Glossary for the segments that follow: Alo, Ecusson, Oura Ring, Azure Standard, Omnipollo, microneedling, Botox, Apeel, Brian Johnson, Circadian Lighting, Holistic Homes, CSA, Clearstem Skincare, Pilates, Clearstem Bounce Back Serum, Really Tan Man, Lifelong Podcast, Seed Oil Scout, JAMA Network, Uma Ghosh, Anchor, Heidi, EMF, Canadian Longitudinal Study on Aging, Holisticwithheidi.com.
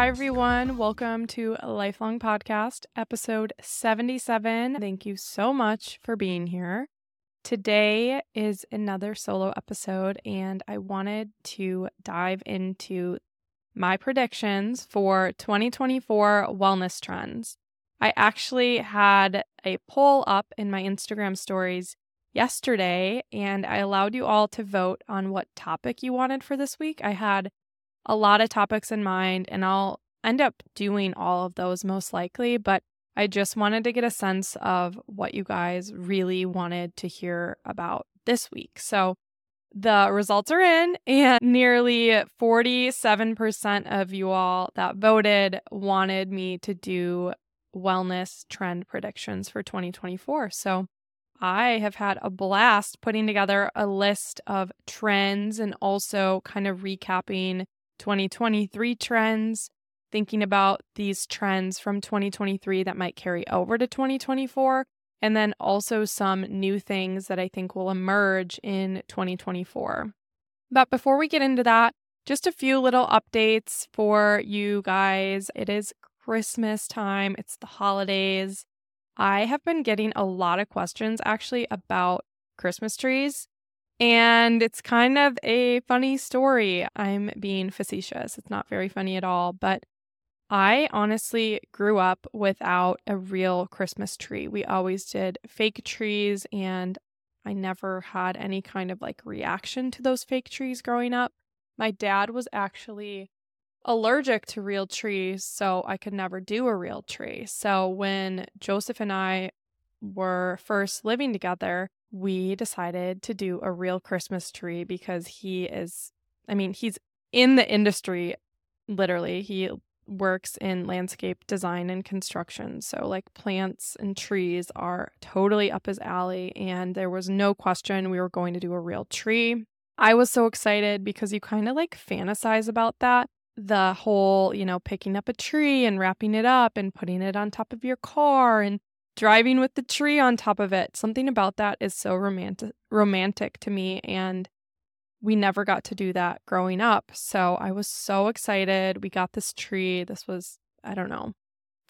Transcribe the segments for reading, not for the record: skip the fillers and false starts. Hi, everyone. Welcome to Lifelong Podcast, episode 77. Thank you so much for being here. Today is another solo episode, and I wanted to dive into my predictions for 2024 wellness trends. I actually had a poll up in my Instagram stories yesterday, and I allowed you all to vote on what topic you wanted for this week. I had a lot of topics in mind, and I'll end up doing all of those most likely, but I just wanted to get a sense of what you guys really wanted to hear about this week. So the results are in, and nearly 47% of you all that voted wanted me to do wellness trend predictions for 2024. So I have had a blast putting together a list of trends and also kind of recapping 2023 trends, thinking about these trends from 2023 that might carry over to 2024, and then also some new things that I think will emerge in 2024. But before we get into that, just a few little updates for you guys. It is Christmas time. It's the holidays. I have been getting a lot of questions actually about Christmas trees, and it's kind of a funny story. I'm being facetious. It's not very funny at all, but I honestly grew up without a real Christmas tree. We always did fake trees, and I never had any kind of like reaction to those fake trees growing up. My dad was actually allergic to real trees, so I could never do a real tree. So when Joseph and I were first living together, we decided to do a real Christmas tree because he's in the industry, literally. He works in landscape design and construction. So like plants and trees are totally up his alley, and there was no question we were going to do a real tree. I was so excited because you kind of like fantasize about that. The whole, picking up a tree and wrapping it up and putting it on top of your car and driving with the tree on top of it. Something about that is so romantic to me, and we never got to do that growing up. So I was so excited. We got this tree. This was, 4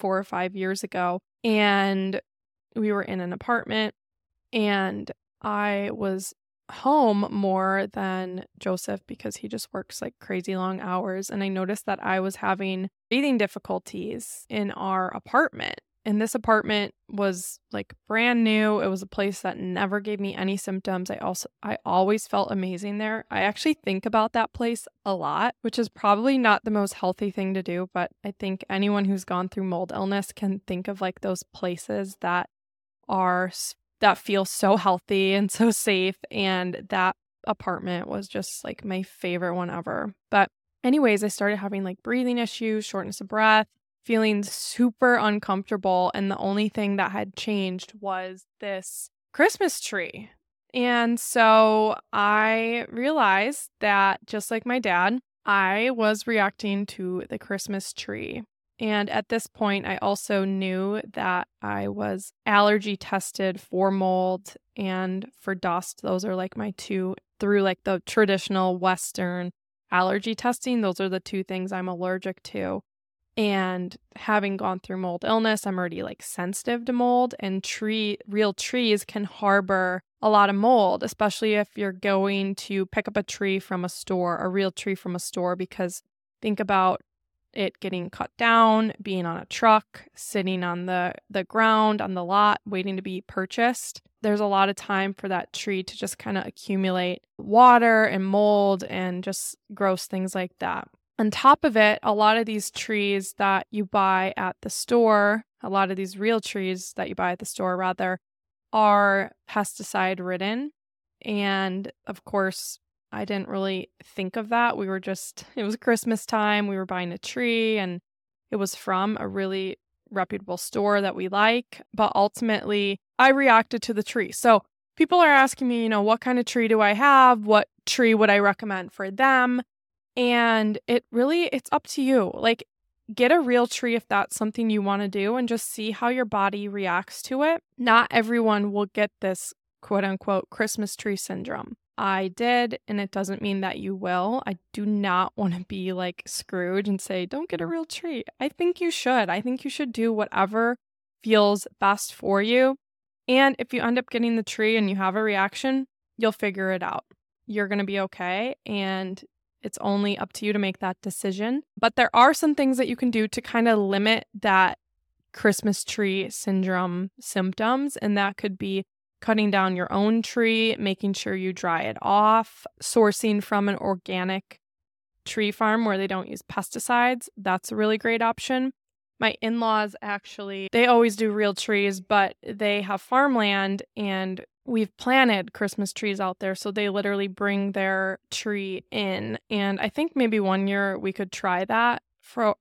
or 5 years ago, and we were in an apartment, and I was home more than Joseph because he just works like crazy long hours. And I noticed that I was having breathing difficulties in our apartment. And this apartment was like brand new. It was a place that never gave me any symptoms. I always felt amazing there. I actually think about that place a lot, which is probably not the most healthy thing to do. But I think anyone who's gone through mold illness can think of like those places that feel so healthy and so safe. And that apartment was just like my favorite one ever. But anyways, I started having like breathing issues, shortness of breath, feeling super uncomfortable. And the only thing that had changed was this Christmas tree. And so I realized that just like my dad, I was reacting to the Christmas tree. And at this point, I also knew that I was allergy tested for mold and for dust. Those are like my two, through like the traditional Western allergy testing, those are the two things I'm allergic to. And having gone through mold illness, I'm already like sensitive to mold, and real trees can harbor a lot of mold, especially if you're going to pick up a tree from a store, a real tree from a store, because think about it getting cut down, being on a truck, sitting on the ground, on the lot, waiting to be purchased. There's a lot of time for that tree to just kind of accumulate water and mold and just gross things like that. On top of it, a lot of these trees that you buy at the store, a lot of these real trees that you buy at the store rather, are pesticide ridden. And of course, I didn't really think of that. It was Christmas time. We were buying a tree, and it was from a really reputable store that we like. But ultimately, I reacted to the tree. So people are asking me, what kind of tree do I have? What tree would I recommend for them? And it's up to you. Like, get a real tree if that's something you want to do, and just see how your body reacts to it. Not everyone will get this quote unquote Christmas tree syndrome. I did, and it doesn't mean that you will. I do not want to be like Scrooge and say, don't get a real treat. I think you should. I think you should do whatever feels best for you. And if you end up getting the treat and you have a reaction, you'll figure it out. You're going to be okay. And it's only up to you to make that decision. But there are some things that you can do to kind of limit that Christmas tree syndrome symptoms. And that could be cutting down your own tree, making sure you dry it off, sourcing from an organic tree farm where they don't use pesticides. That's a really great option. My in-laws actually, they always do real trees, but they have farmland and we've planted Christmas trees out there. So they literally bring their tree in. And I think maybe one year we could try that for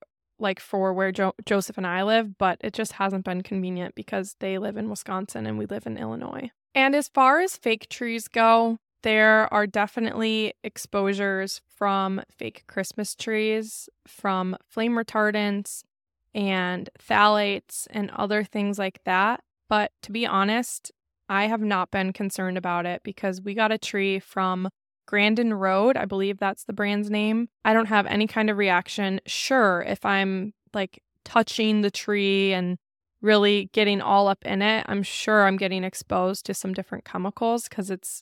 where Joseph and I live, but it just hasn't been convenient because they live in Wisconsin and we live in Illinois. And as far as fake trees go, there are definitely exposures from fake Christmas trees, from flame retardants and phthalates and other things like that. But to be honest, I have not been concerned about it because we got a tree from Grandin Road, I believe that's the brand's name. I don't have any kind of reaction. Sure, if I'm like touching the tree and really getting all up in it, I'm sure I'm getting exposed to some different chemicals because it's,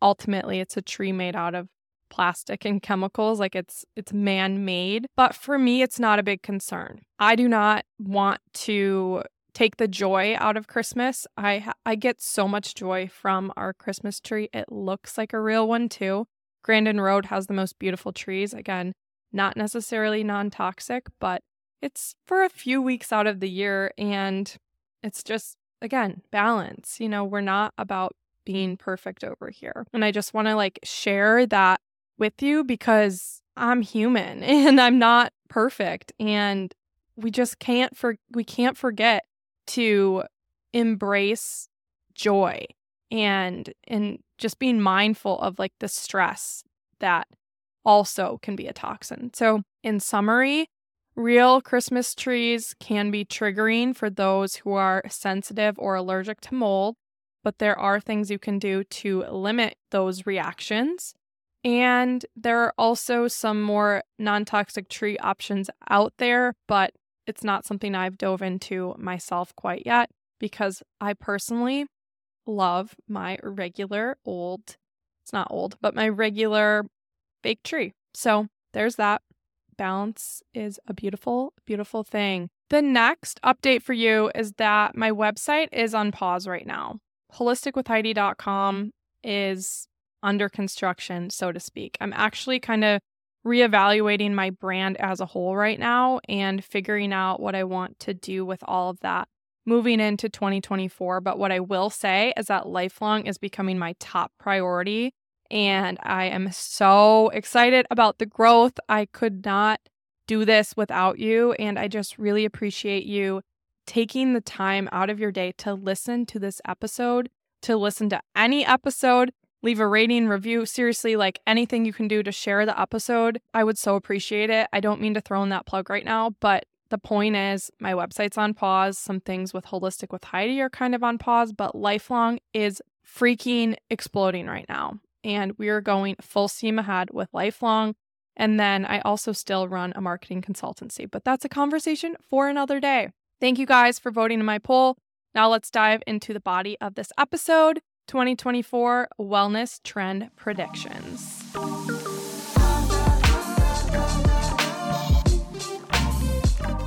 ultimately it's a tree made out of plastic and chemicals, like it's man-made. But for me, it's not a big concern. I do not want to take the joy out of Christmas. I get so much joy from our Christmas tree. It looks like a real one too. Grandin Road has the most beautiful trees. Again, not necessarily non-toxic, but it's for a few weeks out of the year. And it's just, again, balance. We're not about being perfect over here. And I just want to share that with you because I'm human and I'm not perfect. And we just can't forget to embrace joy and just being mindful of the stress that also can be a toxin. So in summary, real Christmas trees can be triggering for those who are sensitive or allergic to mold, but there are things you can do to limit those reactions. And there are also some more non-toxic tree options out there, but it's not something I've dove into myself quite yet because I personally love my regular my regular fake tree. So there's that. Balance is a beautiful, beautiful thing. The next update for you is that my website is on pause right now. Holisticwithheidi.com is under construction, so to speak. I'm actually kind of reevaluating my brand as a whole right now and figuring out what I want to do with all of that moving into 2024. But what I will say is that Lifelong is becoming my top priority. And I am so excited about the growth. I could not do this without you. And I just really appreciate you taking the time out of your day to listen to this episode, to listen to any episode. Leave a rating, review, seriously, anything you can do to share the episode. I would so appreciate it. I don't mean to throw in that plug right now, but the point is my website's on pause. Some things with Holistic with Heidi are kind of on pause, but Lifelong is freaking exploding right now. And we are going full steam ahead with Lifelong. And then I also still run a marketing consultancy, but that's a conversation for another day. Thank you guys for voting in my poll. Now let's dive into the body of this episode. 2024 Wellness Trend Predictions.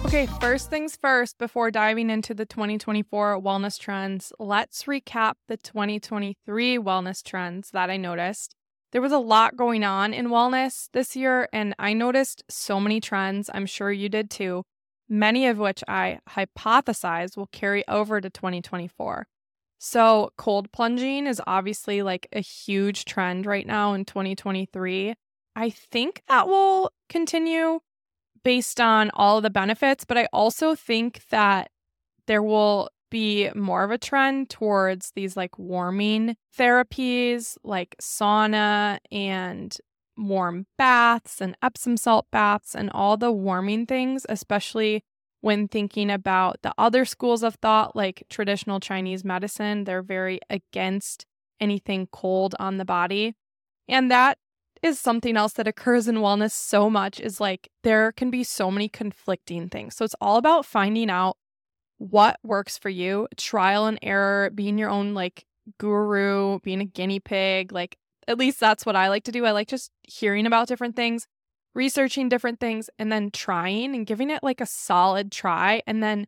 Okay, first things first, before diving into the 2024 wellness trends, let's recap the 2023 wellness trends that I noticed. There was a lot going on in wellness this year, and I noticed so many trends, I'm sure you did too, many of which I hypothesize will carry over to 2024. So cold plunging is obviously a huge trend right now in 2023. I think that will continue based on all the benefits, but I also think that there will be more of a trend towards these warming therapies like sauna and warm baths and Epsom salt baths and all the warming things, especially when thinking about the other schools of thought, like traditional Chinese medicine. They're very against anything cold on the body. And that is something else that occurs in wellness so much, is like there can be so many conflicting things. So it's all about finding out what works for you, trial and error, being your own like guru, being a guinea pig. Like, at least that's what I like to do. I like just hearing about different things, researching different things, and then trying and giving it like a solid try, and then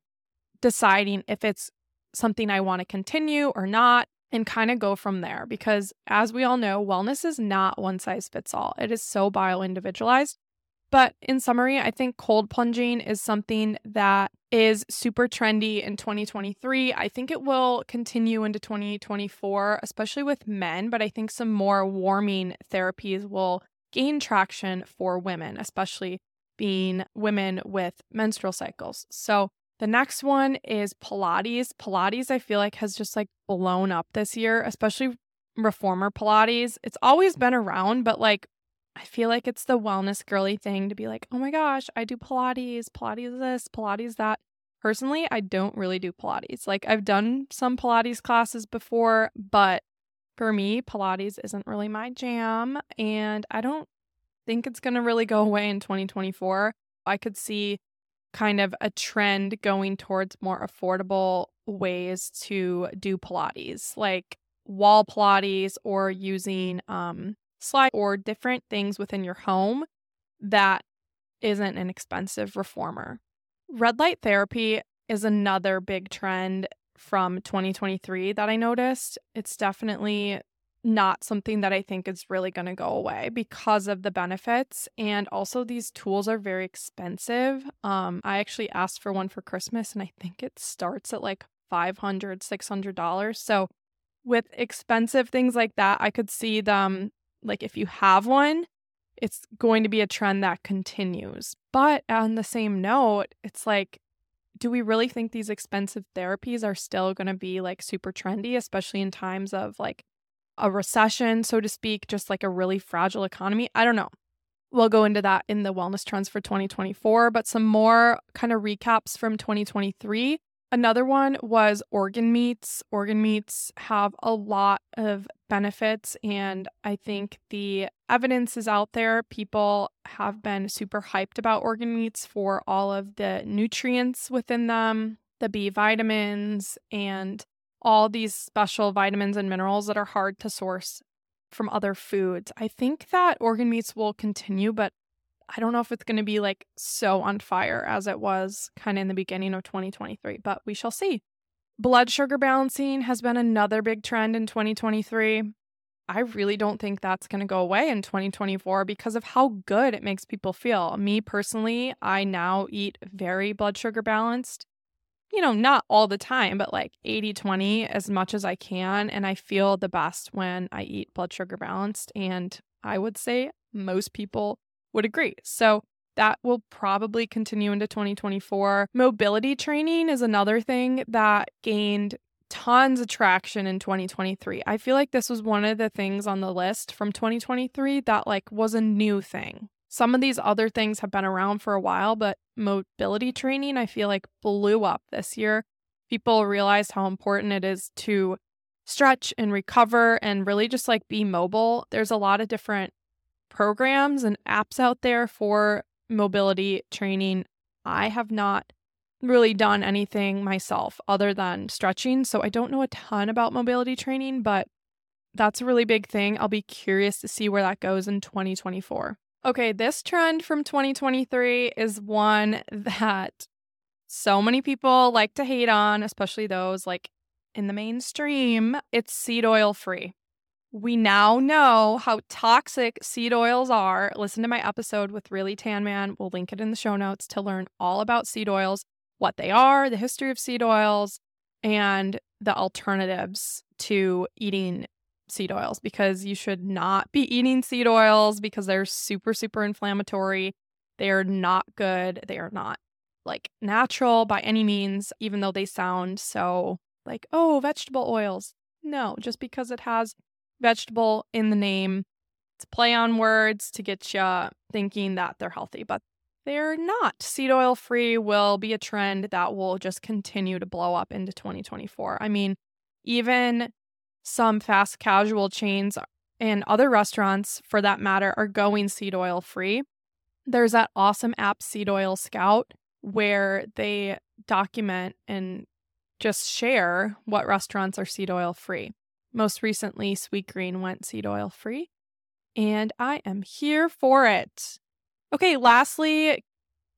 deciding if it's something I want to continue or not, and kind of go from there. Because as we all know, wellness is not one size fits all. It is so bio-individualized. But in summary, I think cold plunging is something that is super trendy in 2023. I think it will continue into 2024, especially with men, but I think some more warming therapies will gain traction for women, especially being women with menstrual cycles. So the next one is Pilates. Pilates, I feel like, has just like blown up this year, especially reformer Pilates. It's always been around, but like I feel like it's the wellness girly thing to be like, oh my gosh, I do Pilates, Pilates this, Pilates that. Personally, I don't really do Pilates. Like, I've done some Pilates classes before, but for me, Pilates isn't really my jam, and I don't think it's going to really go away in 2024. I could see kind of a trend going towards more affordable ways to do Pilates, like wall Pilates, or using slide or different things within your home that isn't an expensive reformer. Red light therapy is another big trend from 2023 that I noticed. It's definitely not something that I think is really going to go away because of the benefits. And also, these tools are very expensive. I actually asked for one for Christmas, and I think it starts at like $500, $600. So with expensive things like that, I could see them, like, if you have one, it's going to be a trend that continues. But on the same note, it's like, do we really think these expensive therapies are still going to be like super trendy, especially in times of like a recession, so to speak, just like a really fragile economy? I don't know. We'll go into that in the wellness trends for 2024, but some more kind of recaps from 2023. Another one was organ meats. Organ meats have a lot of benefits, and I think the evidence is out there. People have been super hyped about organ meats for all of the nutrients within them, the B vitamins, and all these special vitamins and minerals that are hard to source from other foods. I think that organ meats will continue, but I don't know if it's going to be like so on fire as it was kind of in the beginning of 2023, but we shall see. Blood sugar balancing has been another big trend in 2023. I really don't think that's going to go away in 2024 because of how good it makes people feel. Me personally, I now eat very blood sugar balanced, you know, not all the time, but like 80-20 as much as I can. And I feel the best when I eat blood sugar balanced. And I would say most people would agree. So that will probably continue into 2024. Mobility training is another thing that gained tons of traction in 2023. I feel like this was one of the things on the list from 2023 that like was a new thing. Some of these other things have been around for a while, but mobility training, I feel like, blew up this year. People realized how important it is to stretch and recover and really just like be mobile. There's a lot of different programs and apps out there for mobility training. I have not really done anything myself other than stretching, so I don't know a ton about mobility training, but that's a really big thing. I'll be curious to see where that goes in 2024. Okay, this trend from 2023 is one that so many people like to hate on, especially those like in the mainstream. It's seed oil free. We now know how toxic seed oils are. Listen to my episode with Really Tan Man. We'll link it in the show notes to learn all about seed oils, what they are, the history of seed oils, and the alternatives to eating seed oils, because you should not be eating seed oils because they're super, super inflammatory. They are not good. They are not like natural by any means, even though they sound so like, oh, vegetable oils. No, just because it has vegetable in the name, it's play on words to get you thinking that they're healthy, but they're not. Seed oil free will be a trend that will just continue to blow up into 2024. I mean, even some fast casual chains and other restaurants for that matter are going seed oil free. There's that awesome app, Seed Oil Scout, where they document and just share what restaurants are seed oil free. Most recently, Sweetgreen went seed oil free, and I am here for it. Okay, lastly,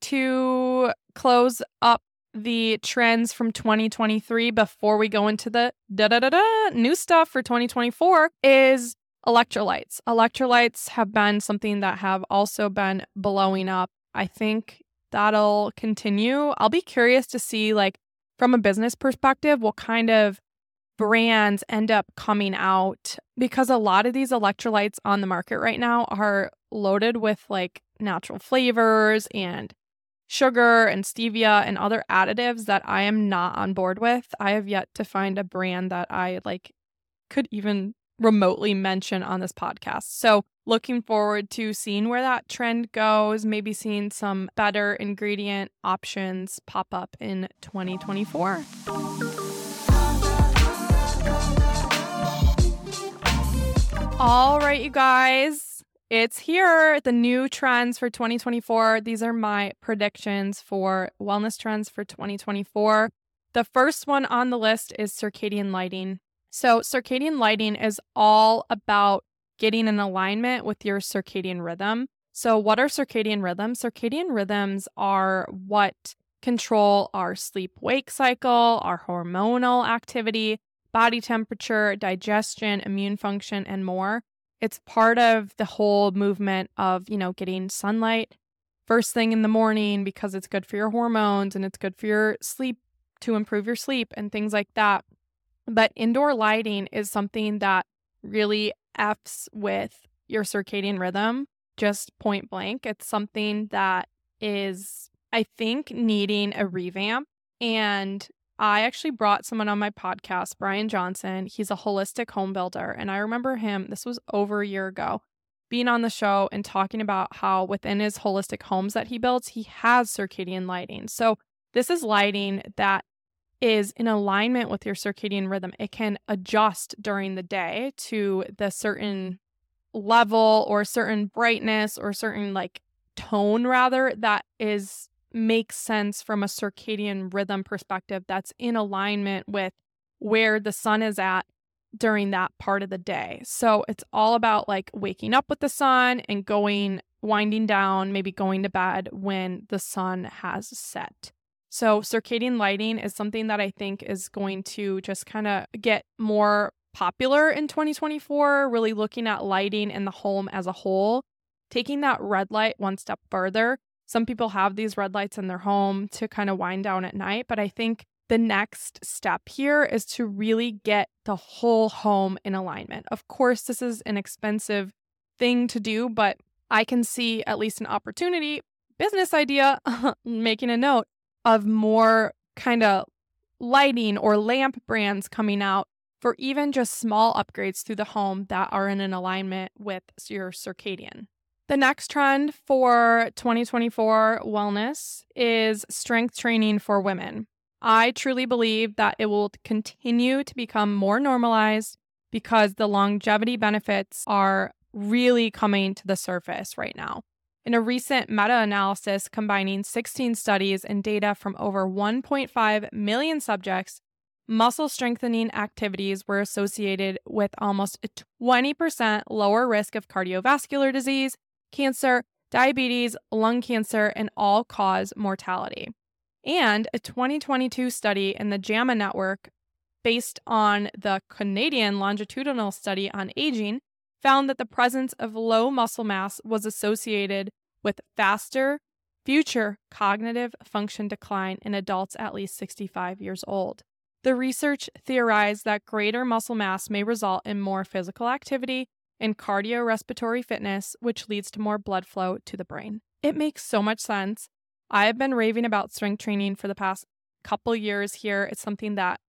to close up the trends from 2023 before we go into the new stuff for 2024 is electrolytes. Electrolytes have been something that have also been blowing up. I think that'll continue. I'll be curious to see, like, from a business perspective, what kind of brands end up coming out, because a lot of these electrolytes on the market right now are loaded with like natural flavors and sugar and stevia and other additives that I am not on board with. I have yet to find a brand that I like could even remotely mention on this podcast. So looking forward to seeing where that trend goes, maybe seeing some better ingredient options pop up in 2024. All right, you guys, it's here. The new trends for 2024. These are my predictions for wellness trends for 2024. The first one on the list is circadian lighting. So circadian lighting is all about getting in alignment with your circadian rhythm. So what are circadian rhythms? Circadian rhythms are what control our sleep-wake cycle, our hormonal activity, body temperature, digestion, immune function, and more. It's part of the whole movement of, you know, getting sunlight first thing in the morning because it's good for your hormones and it's good for your sleep, to improve your sleep and things like that. But indoor lighting is something that really F's with your circadian rhythm, just point blank. It's something that is, I think, needing a revamp. And I actually brought someone on my podcast, Brian Johnson. He's a holistic home builder. And I remember him, this was over a year ago, being on the show and talking about how within his holistic homes that he builds, he has circadian lighting. So this is lighting that is in alignment with your circadian rhythm. It can adjust during the day to the certain level or certain brightness or certain like tone rather that is makes sense from a circadian rhythm perspective that's in alignment with where the sun is at during that part of the day. So it's all about like waking up with the sun and winding down, maybe going to bed when the sun has set. So circadian lighting is something that I think is going to just kind of get more popular in 2024, really looking at lighting in the home as a whole, taking that red light one step further. Some people have these red lights in their home to kind of wind down at night, but I think the next step here is to really get the whole home in alignment. Of course, this is an expensive thing to do, but I can see at least an opportunity, business idea, making a note of more kind of lighting or lamp brands coming out for even just small upgrades through the home that are in an alignment with your circadian. The next trend for 2024 wellness is strength training for women. I truly believe that it will continue to become more normalized because the longevity benefits are really coming to the surface right now. In a recent meta-analysis combining 16 studies and data from over 1.5 million subjects, muscle strengthening activities were associated with almost a 20% lower risk of cardiovascular disease, cancer, diabetes, lung cancer, and all-cause mortality. And a 2022 study in the JAMA Network based on the Canadian Longitudinal Study on Aging found that the presence of low muscle mass was associated with faster future cognitive function decline in adults at least 65 years old. The research theorized that greater muscle mass may result in more physical activity and cardiorespiratory fitness, which leads to more blood flow to the brain. It makes so much sense. I have been raving about strength training for the past couple years here. It's something that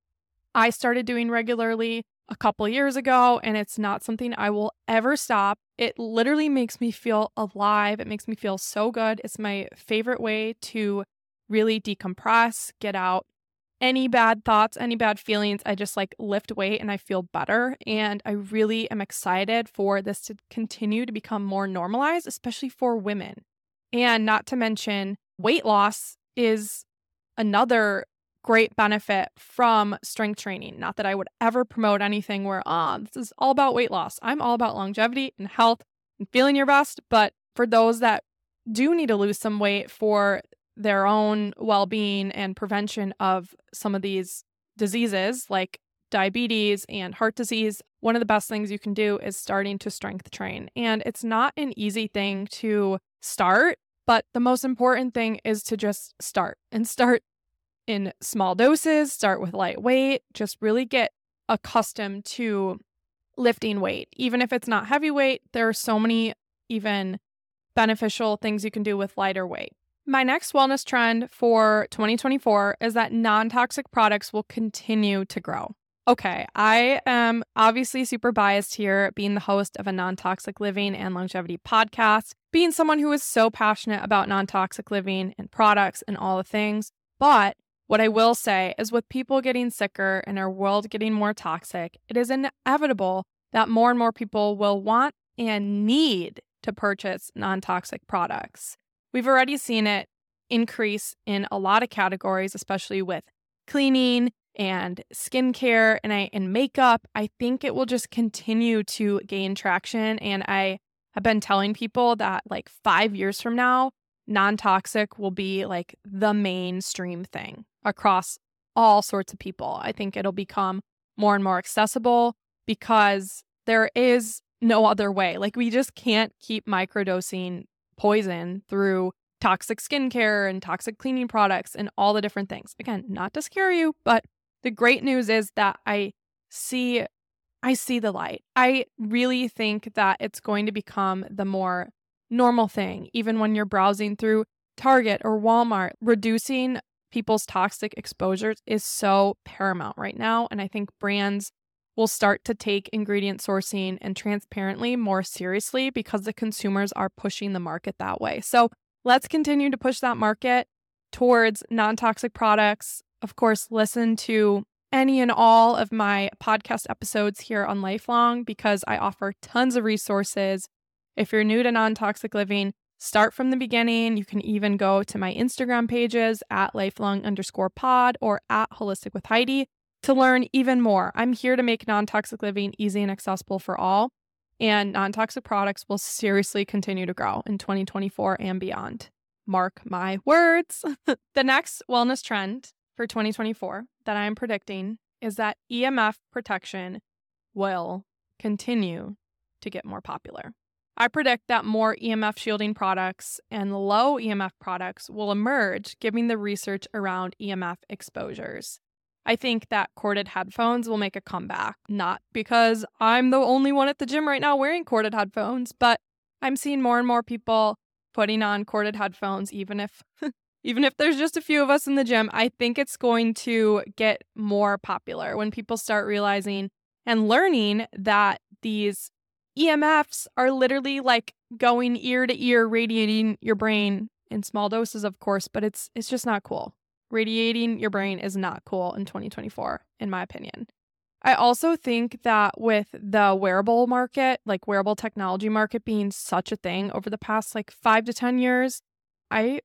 I started doing regularly a couple years ago, and it's not something I will ever stop. It literally makes me feel alive. It makes me feel so good. It's my favorite way to really decompress, get out, any bad thoughts, any bad feelings. I just like lift weight and I feel better. And I really am excited for this to continue to become more normalized, especially for women. And not to mention, weight loss is another great benefit from strength training. Not that I would ever promote anything where, this is all about weight loss. I'm all about longevity and health and feeling your best. But for those that do need to lose some weight for their own well-being and prevention of some of these diseases like diabetes and heart disease, one of the best things you can do is starting to strength train. And it's not an easy thing to start, but the most important thing is to just start and start in small doses, start with lightweight, just really get accustomed to lifting weight. Even if it's not heavyweight, there are so many even beneficial things you can do with lighter weight. My next wellness trend for 2024 is that non-toxic products will continue to grow. Okay, I am obviously super biased here, being the host of a non-toxic living and longevity podcast, being someone who is so passionate about non-toxic living and products and all the things. But what I will say is with people getting sicker and our world getting more toxic, it is inevitable that more and more people will want and need to purchase non-toxic products. We've already seen it increase in a lot of categories, especially with cleaning and skincare and makeup. I think it will just continue to gain traction. And I have been telling people that like 5 years from now, non-toxic will be like the mainstream thing across all sorts of people. I think it'll become more and more accessible because there is no other way. Like we just can't keep microdosing poison through toxic skincare and toxic cleaning products and all the different things. Again, not to scare you, but the great news is that I see the light. I really think that it's going to become the more normal thing, even when you're browsing through Target or Walmart. Reducing people's toxic exposures is so paramount right now. And I think brands will start to take ingredient sourcing and transparently more seriously because the consumers are pushing the market that way. So let's continue to push that market towards non-toxic products. Of course, listen to any and all of my podcast episodes here on Lifelong because I offer tons of resources. If you're new to non-toxic living, start from the beginning. You can even go to my Instagram pages at lifelong_pod or at Holistic with Heidi to learn even more. I'm here to make non-toxic living easy and accessible for all, and non-toxic products will seriously continue to grow in 2024 and beyond. Mark my words. The next wellness trend for 2024 that I'm predicting is that EMF protection will continue to get more popular. I predict that more EMF shielding products and low EMF products will emerge, given the research around EMF exposures. I think that corded headphones will make a comeback, not because I'm the only one at the gym right now wearing corded headphones, but I'm seeing more and more people putting on corded headphones, even if there's just a few of us in the gym. I think it's going to get more popular when people start realizing and learning that these EMFs are literally like going ear to ear, radiating your brain in small doses, of course, but it's just not cool. Radiating your brain is not cool in 2024, in my opinion. I also think that with the wearable market, like wearable technology market being such a thing over the past like 5 to 10 years, I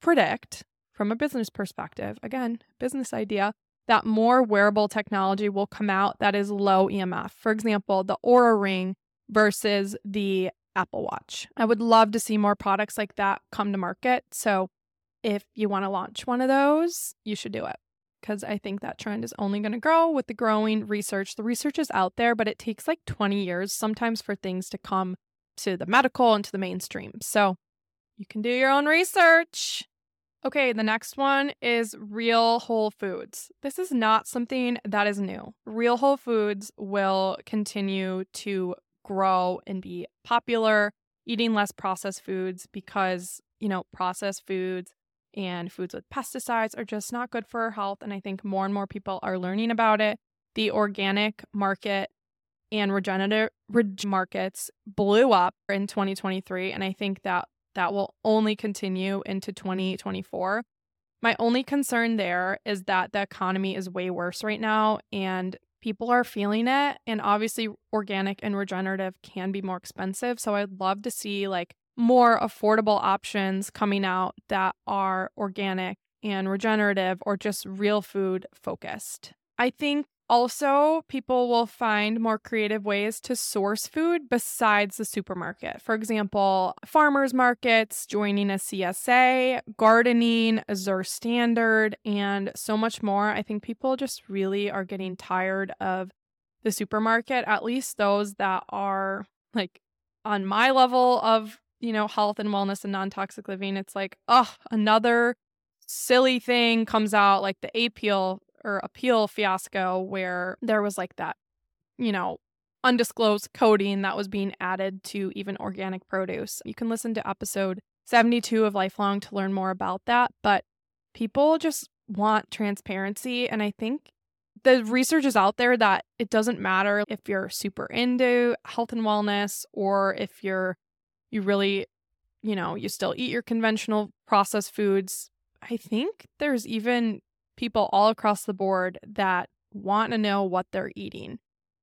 predict from a business perspective, again, business idea, that more wearable technology will come out that is low EMF. For example, the Oura Ring versus the Apple Watch. I would love to see more products like that come to market. So if you want to launch one of those, you should do it because I think that trend is only going to grow with the growing research. The research is out there, but it takes like 20 years sometimes for things to come to the medical and to the mainstream. So you can do your own research. Okay, the next one is real whole foods. This is not something that is new. Real whole foods will continue to grow and be popular. Eating less processed foods because, processed foods and foods with pesticides are just not good for our health. And I think more and more people are learning about it. The organic market and regenerative markets blew up in 2023. And I think that will only continue into 2024. My only concern there is that the economy is way worse right now and people are feeling it. And obviously organic and regenerative can be more expensive. So I'd love to see like more affordable options coming out that are organic and regenerative or just real food focused. I think also people will find more creative ways to source food besides the supermarket. For example, farmers markets, joining a CSA, gardening, Azure Standard, and so much more. I think people just really are getting tired of the supermarket, at least those that are like on my level of, you know, health and wellness and non-toxic living. It's like, oh, another silly thing comes out like the Apeel fiasco where there was like that, you know, undisclosed coating that was being added to even organic produce. You can listen to episode 72 of Lifelong to learn more about that. But people just want transparency. And I think the research is out there that it doesn't matter if you're super into health and wellness or if you really, you know, you still eat your conventional processed foods. I think there's even people all across the board that want to know what they're eating.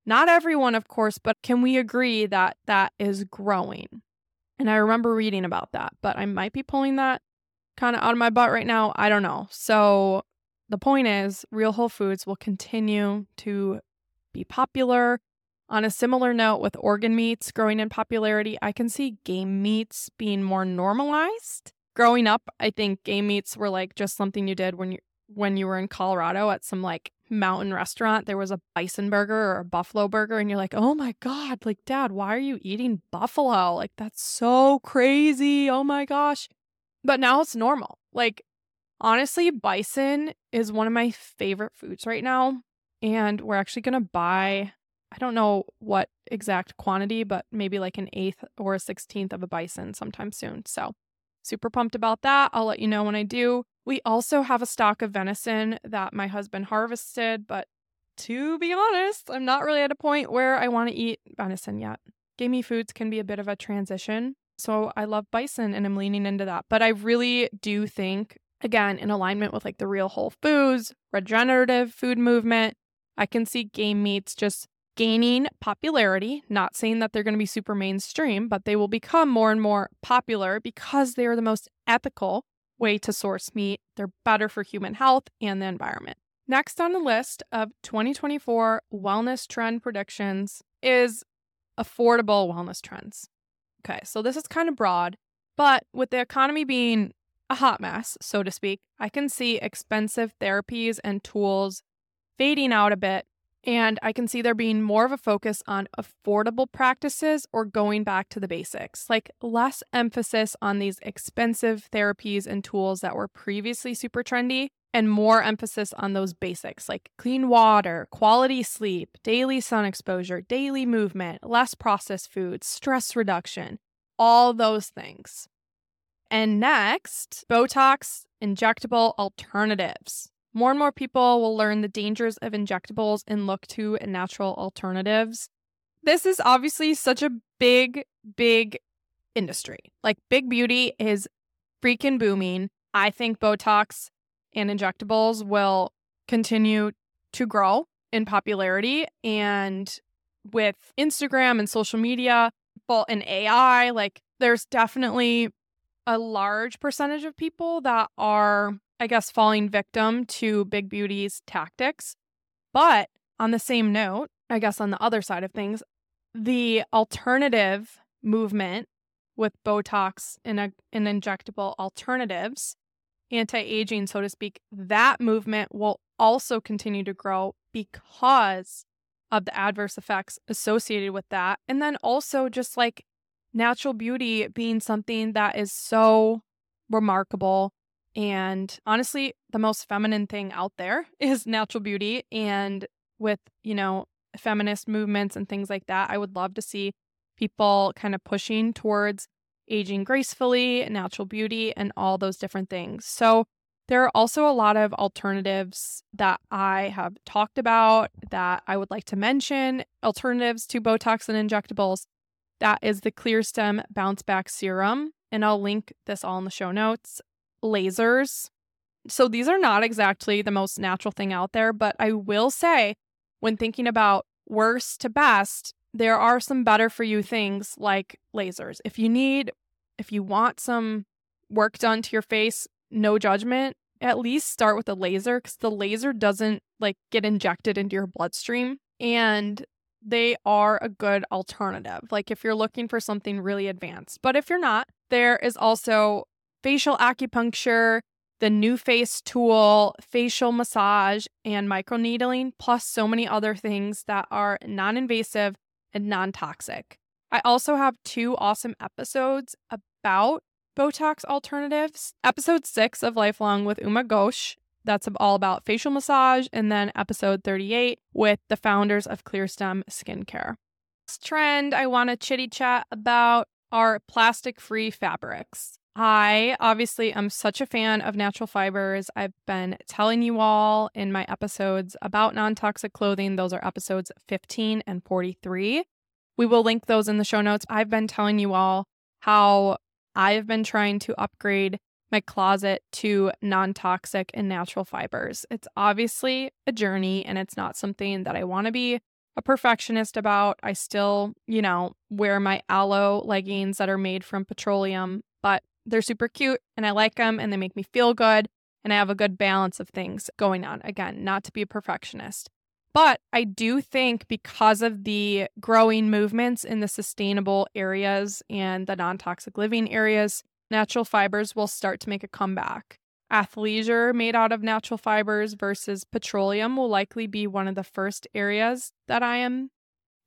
Not everyone, of course, but can we agree that that is growing? And I remember reading about that, but I might be pulling that kind of out of my butt right now. I don't know. So the point is, real whole foods will continue to be popular. On a similar note, with organ meats growing in popularity, I can see game meats being more normalized. Growing up, I think game meats were like just something you did when you were in Colorado at some like mountain restaurant. There was a bison burger or a buffalo burger and you're like, oh my God, like, Dad, why are you eating buffalo? Like, that's so crazy. Oh my gosh. But now it's normal. Like, honestly, bison is one of my favorite foods right now. And we're actually going to buy, I don't know what exact quantity, but maybe like an 1/8 or a 1/16 of a bison sometime soon. So super pumped about that. I'll let you know when I do. We also have a stock of venison that my husband harvested, but to be honest, I'm not really at a point where I want to eat venison yet. Gamey foods can be a bit of a transition. So I love bison and I'm leaning into that. But I really do think, again, in alignment with like the real whole foods, regenerative food movement, I can see game meats just gaining popularity, not saying that they're going to be super mainstream, but they will become more and more popular because they are the most ethical way to source meat. They're better for human health and the environment. Next on the list of 2024 wellness trend predictions is affordable wellness trends. Okay, so this is kind of broad, but with the economy being a hot mess, so to speak, I can see expensive therapies and tools fading out a bit. And I can see there being more of a focus on affordable practices or going back to the basics, like less emphasis on these expensive therapies and tools that were previously super trendy and more emphasis on those basics like clean water, quality sleep, daily sun exposure, daily movement, less processed foods, stress reduction, all those things. And next, Botox injectable alternatives. More and more people will learn the dangers of injectables and look to natural alternatives. This is obviously such a big, big industry. Like, big beauty is freaking booming. I think Botox and injectables will continue to grow in popularity. And with Instagram and social media and AI, like, there's definitely a large percentage of people that are, I guess, falling victim to big beauty's tactics. But on the same note, I guess on the other side of things, the alternative movement with Botox and injectable alternatives, anti-aging, so to speak, that movement will also continue to grow because of the adverse effects associated with that. And then also just like natural beauty being something that is so remarkable. And honestly, the most feminine thing out there is natural beauty. And with, you know, feminist movements and things like that, I would love to see people kind of pushing towards aging gracefully, natural beauty, and all those different things. So there are also a lot of alternatives that I have talked about that I would like to mention. Alternatives to Botox and injectables. That is the Clearstem Bounce Back Serum. And I'll link this all in the show notes. Lasers, So these are not exactly the most natural thing out there, but I will say when thinking about worst to best, there are some better for you things like lasers. If you want some work done to your face, no judgment, at least start with a laser, because the laser doesn't get injected into your bloodstream, and they are a good alternative. If you're looking for something really advanced. But if you're not, there is also facial acupuncture, the New Face tool, facial massage, and microneedling, plus so many other things that are non-invasive and non-toxic. I also have two awesome episodes about Botox alternatives. Episode 6 of Lifelong with Uma Ghosh, that's all about facial massage, and then episode 38 with the founders of Clearstem Skincare. Next trend I want to chitty chat about are plastic-free fabrics. I obviously am such a fan of natural fibers. I've been telling you all in my episodes about non-toxic clothing. Those are episodes 15 and 43. We will link those in the show notes. I've been telling you all how I've been trying to upgrade my closet to non-toxic and natural fibers. It's obviously a journey, and it's not something that I want to be a perfectionist about. I still, wear my Alo leggings that are made from petroleum, but they're super cute and I like them and they make me feel good and I have a good balance of things going on. Again, not to be a perfectionist. But I do think because of the growing movements in the sustainable areas and the non-toxic living areas, natural fibers will start to make a comeback. Athleisure made out of natural fibers versus petroleum will likely be one of the first areas that I am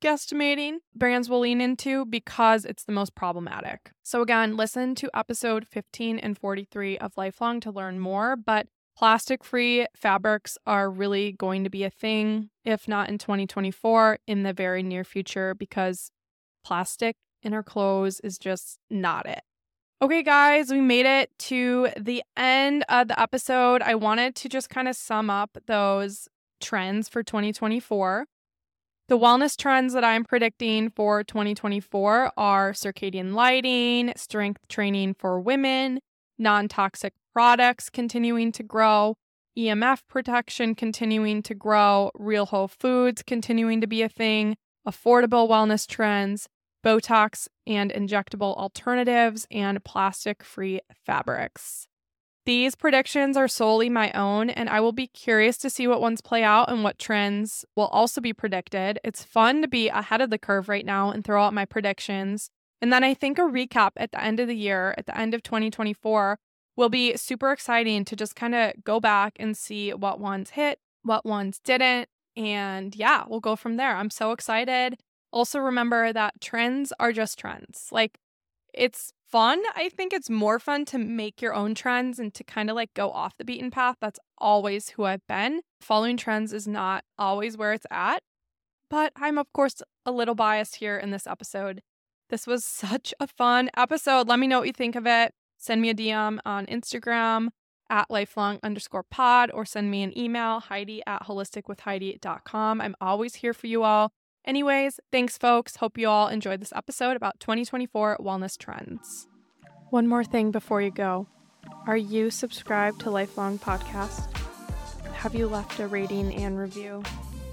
guesstimating brands will lean into because it's the most problematic. So again, listen to episode 15 and 43 of Lifelong to learn more, but plastic-free fabrics are really going to be a thing, if not in 2024, in the very near future, because plastic in our clothes is just not it. Okay, guys, we made it to the end of the episode. I wanted to just kind of sum up those trends for 2024. The wellness trends that I'm predicting for 2024 are circadian lighting, strength training for women, non-toxic products continuing to grow, EMF protection continuing to grow, real whole foods continuing to be a thing, affordable wellness trends, Botox and injectable alternatives, and plastic-free fabrics. These predictions are solely my own, and I will be curious to see what ones play out and what trends will also be predicted. It's fun to be ahead of the curve right now and throw out my predictions. And then I think a recap at the end of the year, at the end of 2024, will be super exciting to just kind of go back and see what ones hit, what ones didn't, and yeah, we'll go from there. I'm so excited. Also remember that trends are just trends. It's fun. I think it's more fun to make your own trends and to kind of go off the beaten path. That's always who I've been. Following trends is not always where it's at, but I'm of course a little biased here in this episode. This was such a fun episode. Let me know what you think of it. Send me a DM on Instagram at lifelong_pod or send me an email, Heidi@holisticwithheidi.com. I'm always here for you all. Anyways, thanks folks. Hope you all enjoyed this episode about 2024 wellness trends. One more thing before you go. Are you subscribed to Lifelong Podcast? Have you left a rating and review?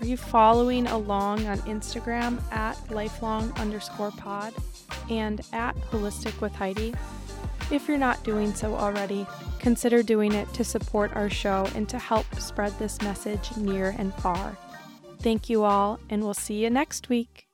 Are you following along on Instagram at lifelong_pod and at Holistic with Heidi? If you're not doing so already, consider doing it to support our show and to help spread this message near and far. Thank you all, and we'll see you next week.